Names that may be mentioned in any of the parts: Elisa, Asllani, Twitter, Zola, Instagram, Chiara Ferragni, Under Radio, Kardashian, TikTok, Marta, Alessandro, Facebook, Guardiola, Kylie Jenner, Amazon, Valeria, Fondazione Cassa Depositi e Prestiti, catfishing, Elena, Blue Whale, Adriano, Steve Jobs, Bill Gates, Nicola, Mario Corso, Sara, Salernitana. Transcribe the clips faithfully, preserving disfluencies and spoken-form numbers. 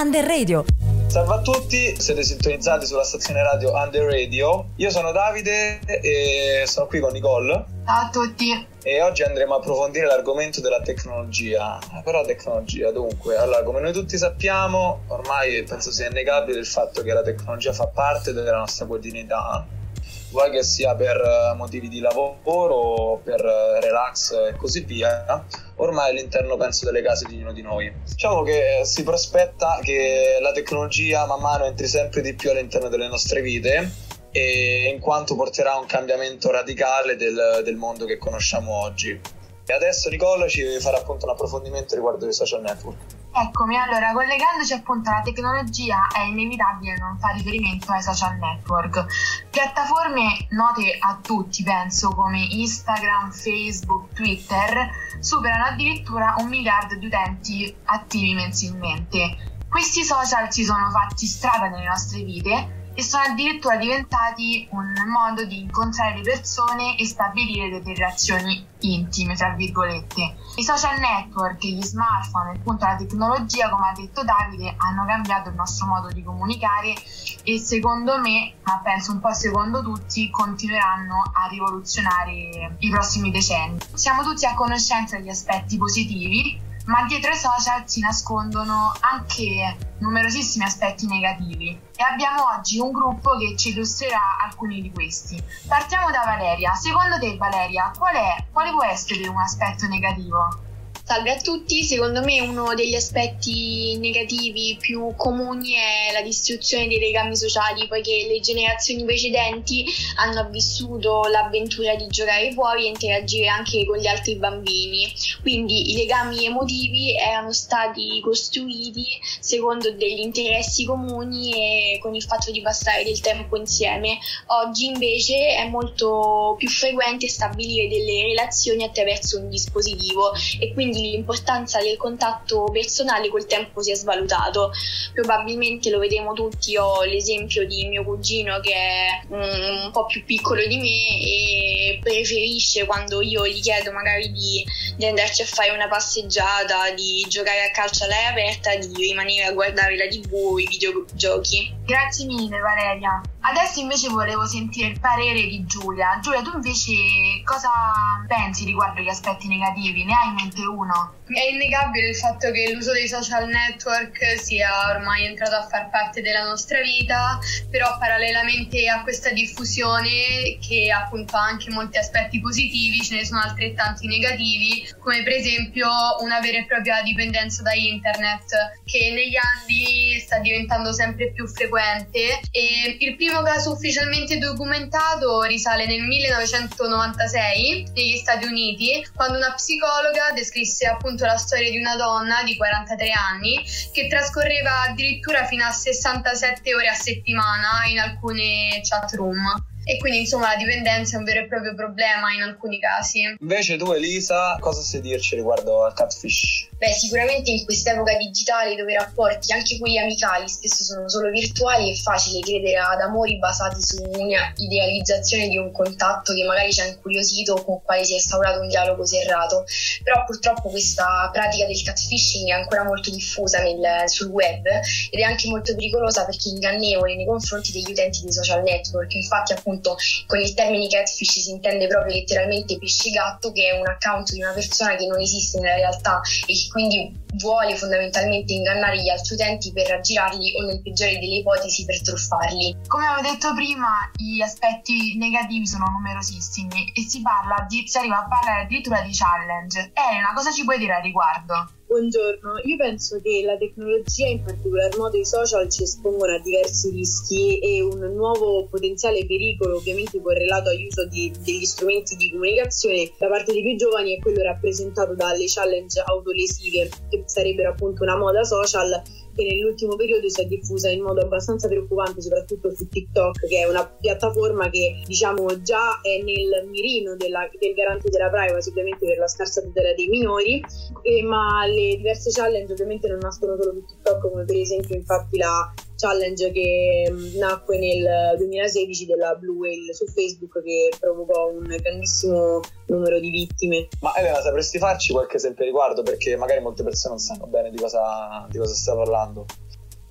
Under Radio. Salve a tutti, siete sintonizzati sulla stazione radio Under Radio. Io sono Davide e sono qui con Nicole. Ciao a tutti. E oggi andremo a approfondire l'argomento della tecnologia. Però tecnologia, dunque, allora, come noi tutti sappiamo, ormai penso sia innegabile il fatto che la tecnologia fa parte della nostra quotidianità, vuoi che sia per motivi di lavoro, per relax e così via. Ormai all'interno, penso, delle case di ognuno di noi. Diciamo che si prospetta che la tecnologia man mano entri sempre di più all'interno delle nostre vite, e in quanto porterà a un cambiamento radicale del, del mondo che conosciamo oggi. E adesso Nicola ci farà appunto un approfondimento riguardo ai social network. Eccomi, allora, collegandoci appunto alla tecnologia, è inevitabile non fare riferimento ai social network. Piattaforme note a tutti, penso, come Instagram, Facebook, Twitter, superano addirittura un miliardo di utenti attivi mensilmente. Questi social si sono fatti strada nelle nostre vite e sono addirittura diventati un modo di incontrare le persone e stabilire delle relazioni intime, tra virgolette. I social network, gli smartphone e appunto la tecnologia, come ha detto Davide, hanno cambiato il nostro modo di comunicare e secondo me, ma penso un po' secondo tutti, continueranno a rivoluzionare i prossimi decenni. Siamo tutti a conoscenza degli aspetti positivi, ma dietro i social si nascondono anche numerosissimi aspetti negativi e abbiamo oggi un gruppo che ci illustrerà alcuni di questi. Partiamo da Valeria. Secondo te, Valeria, qual è, quale può essere un aspetto negativo? Salve a tutti, secondo me uno degli aspetti negativi più comuni è la distruzione dei legami sociali, poiché le generazioni precedenti hanno vissuto l'avventura di giocare fuori e interagire anche con gli altri bambini, quindi i legami emotivi erano stati costruiti secondo degli interessi comuni e con il fatto di passare del tempo insieme. Oggi invece è molto più frequente stabilire delle relazioni attraverso un dispositivo e quindi l'importanza del contatto personale col tempo si è svalutato. Probabilmente lo vedremo tutti. Ho l'esempio di mio cugino che è un po' più piccolo di me e preferisce, quando io gli chiedo magari di, di andarci a fare una passeggiata, di giocare a calcio all'aria aperta, di rimanere a guardare la tv o i videogiochi. Grazie mille, Valeria. Adesso invece volevo sentire il parere di Giulia. Giulia, tu invece cosa pensi riguardo agli aspetti negativi? Ne hai in mente uno? È innegabile il fatto che l'uso dei social network sia ormai entrato a far parte della nostra vita, però parallelamente a questa diffusione, che appunto ha anche molti aspetti positivi, ce ne sono altrettanti negativi, come per esempio una vera e propria dipendenza da internet, che negli anni sta diventando sempre più frequente. E il primo Il primo caso ufficialmente documentato risale nel millenovecentonovantasei negli Stati Uniti, quando una psicologa descrisse appunto la storia di una donna di quarantatré anni che trascorreva addirittura fino a sessantasette ore a settimana in alcune chat room. E quindi insomma la dipendenza è un vero e proprio problema in alcuni casi. Invece tu, Elisa, cosa sai dirci riguardo al catfish? Beh, sicuramente in quest'epoca digitale dove i rapporti, anche quelli amicali, spesso sono solo virtuali, è facile credere ad amori basati su un'idealizzazione di un contatto che magari ci ha incuriosito o con il quale si è instaurato un dialogo serrato. Però purtroppo questa pratica del catfishing è ancora molto diffusa nel, sul web ed è anche molto pericolosa perché ingannevole nei confronti degli utenti dei social network. Infatti appunto con il termine catfish si intende proprio letteralmente pescigatto, che è un account di una persona che non esiste nella realtà e che quindi vuole fondamentalmente ingannare gli altri utenti per aggirarli o, nel peggiore delle ipotesi, per truffarli. Come avevo detto prima, gli aspetti negativi sono numerosissimi e si parla di, si arriva a parlare addirittura di challenge. Elena, cosa ci puoi dire al riguardo? Buongiorno, io penso che la tecnologia, in particolar modo i social, ci espongono a diversi rischi e un nuovo potenziale pericolo, ovviamente correlato all'uso di, degli strumenti di comunicazione da parte dei più giovani, è quello rappresentato dalle challenge autolesive, che sarebbero appunto una moda social che nell'ultimo periodo si è diffusa in modo abbastanza preoccupante, soprattutto su TikTok, che è una piattaforma che diciamo già è nel mirino della, del garante della privacy, ovviamente per la scarsa tutela dei minori, eh, ma le diverse challenge ovviamente non nascono solo su TikTok, come per esempio infatti la challenge che nacque nel duemilasedici della Blue Whale su Facebook, che provocò un grandissimo numero di vittime. Ma Elena, sapresti farci qualche esempio riguardo? Perché magari molte persone non sanno bene di cosa, di cosa sta parlando.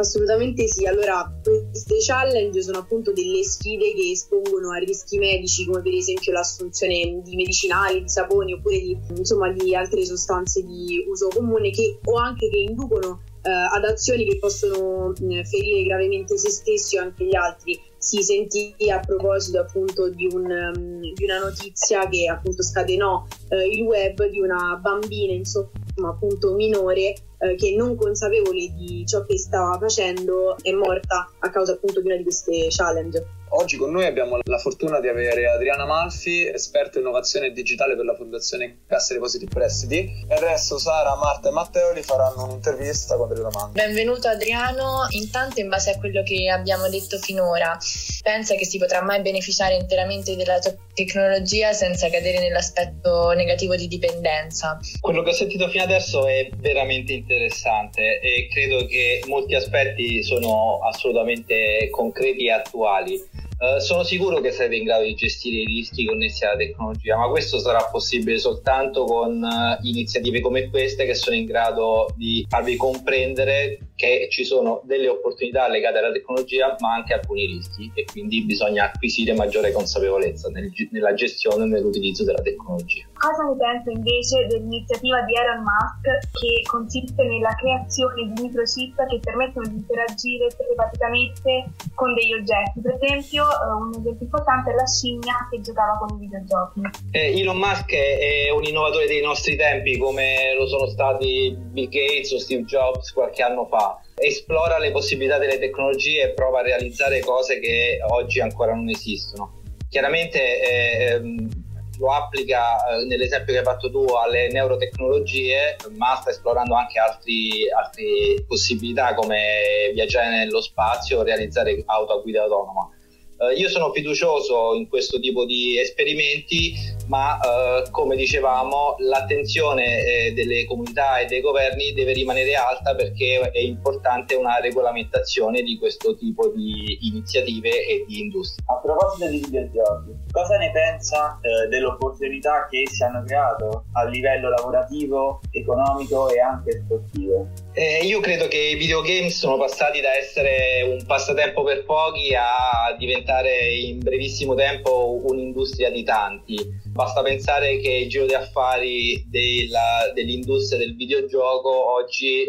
Assolutamente sì. Allora, queste challenge sono appunto delle sfide che espongono a rischi medici, come per esempio l'assunzione di medicinali, di saponi oppure di, insomma, di altre sostanze di uso comune, che, o anche che inducono eh, ad azioni che possono eh, ferire gravemente se stessi o anche gli altri. Si sentì a proposito appunto di, un, um, di una notizia che appunto scatenò eh, il web, di una bambina, insomma, appunto minore, eh, che non consapevole di ciò che stava facendo è morta a causa appunto di una di queste challenge. Oggi con noi abbiamo la fortuna di avere Adriana Malfi, esperta in innovazione digitale per la Fondazione Cassa Depositi e Prestiti, e adesso Sara, Marta e Matteo li faranno un'intervista con delle domande. Benvenuto Adriano. Intanto, in base a quello che abbiamo detto finora, pensa che si potrà mai beneficiare interamente della tecnologia senza cadere nell'aspetto negativo di dipendenza? Quello che ho sentito fino adesso è veramente interessante e credo che molti aspetti sono assolutamente concreti e attuali. Uh, sono sicuro che sarete in grado di gestire i rischi connessi alla tecnologia, ma questo sarà possibile soltanto con uh, iniziative come queste, che sono in grado di farvi comprendere che ci sono delle opportunità legate alla tecnologia, ma anche alcuni rischi, e quindi bisogna acquisire maggiore consapevolezza nel, nella gestione e nell'utilizzo della tecnologia. Cosa ne penso invece dell'iniziativa di Elon Musk, che consiste nella creazione di microchip che permettono di interagire telepaticamente con degli oggetti? Per esempio, un esempio importante è la scimmia che giocava con i videogiochi. Eh, Elon Musk è, è un innovatore dei nostri tempi, come lo sono stati Bill Gates o Steve Jobs qualche anno fa. Esplora le possibilità delle tecnologie e prova a realizzare cose che oggi ancora non esistono. Chiaramente eh, lo applica eh, nell'esempio che hai fatto tu alle neurotecnologie, ma sta esplorando anche altri, altre possibilità, come viaggiare nello spazio o realizzare auto a guida autonoma. Eh, io sono fiducioso in questo tipo di esperimenti, ma eh, come dicevamo, l'attenzione eh, delle comunità e dei governi deve rimanere alta, perché è importante una regolamentazione di questo tipo di iniziative e di industrie. A proposito di videogiochi, cosa ne pensa eh, dell'opportunità che si hanno creato a livello lavorativo, economico e anche sportivo? Eh, io credo che i videogames sono passati da essere un passatempo per pochi a diventare in brevissimo tempo un'industria di tanti. Basta pensare che il giro di affari della, dell'industria del videogioco oggi eh,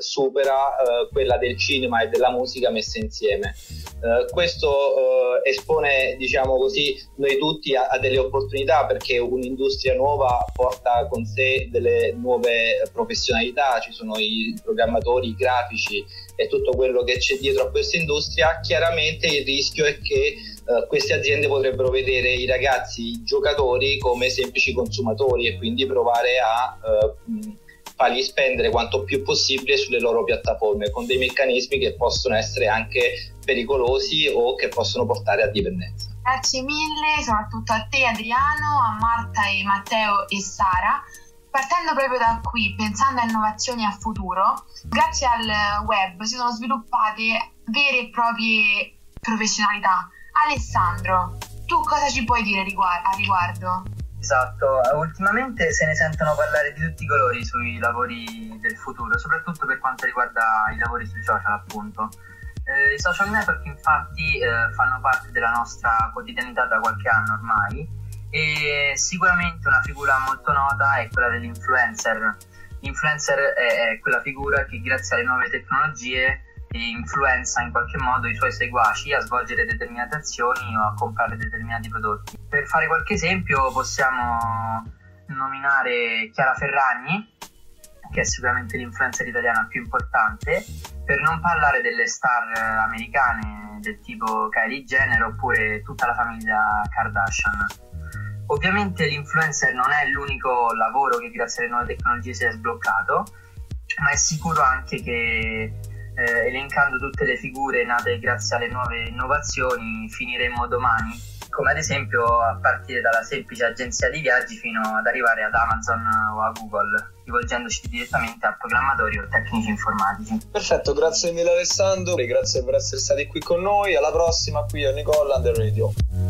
supera eh, quella del cinema e della musica messe insieme. Eh, questo eh, espone, diciamo così, noi tutti a, a delle opportunità, perché un'industria nuova porta con sé delle nuove professionalità. Ci sono i programmatori, i grafici e tutto quello che c'è dietro a questa industria. Chiaramente il rischio è che Uh, queste aziende potrebbero vedere i ragazzi, i giocatori, come semplici consumatori, e quindi provare a uh, fargli spendere quanto più possibile sulle loro piattaforme, con dei meccanismi che possono essere anche pericolosi o che possono portare a dipendenza. Grazie mille, soprattutto a te Adriano, a Marta e Matteo e Sara. Partendo proprio da qui, pensando a innovazioni a futuro, grazie al web si sono sviluppate vere e proprie professionalità. Alessandro, tu cosa ci puoi dire riguardo, a riguardo? Esatto, ultimamente se ne sentono parlare di tutti i colori sui lavori del futuro, soprattutto per quanto riguarda i lavori sui social, appunto. Eh, I social network infatti eh, fanno parte della nostra quotidianità da qualche anno ormai, e sicuramente una figura molto nota è quella dell'influencer. L'influencer è, è quella figura che, grazie alle nuove tecnologie, influenza in qualche modo i suoi seguaci a svolgere determinate azioni o a comprare determinati prodotti. Per fare qualche esempio possiamo nominare Chiara Ferragni, che è sicuramente l'influencer italiana più importante, per non parlare delle star americane del tipo Kylie Jenner oppure tutta la famiglia Kardashian. Ovviamente l'influencer non è l'unico lavoro che grazie alle nuove tecnologie si è sbloccato, ma è sicuro anche che Eh, elencando tutte le figure nate grazie alle nuove innovazioni finiremmo domani, come ad esempio a partire dalla semplice agenzia di viaggi fino ad arrivare ad Amazon o a Google, rivolgendoci direttamente a programmatori o tecnici informatici. Perfetto, grazie mille Alessandro, e grazie per essere stati qui con noi. Alla prossima, qui a Nicola, Under Radio.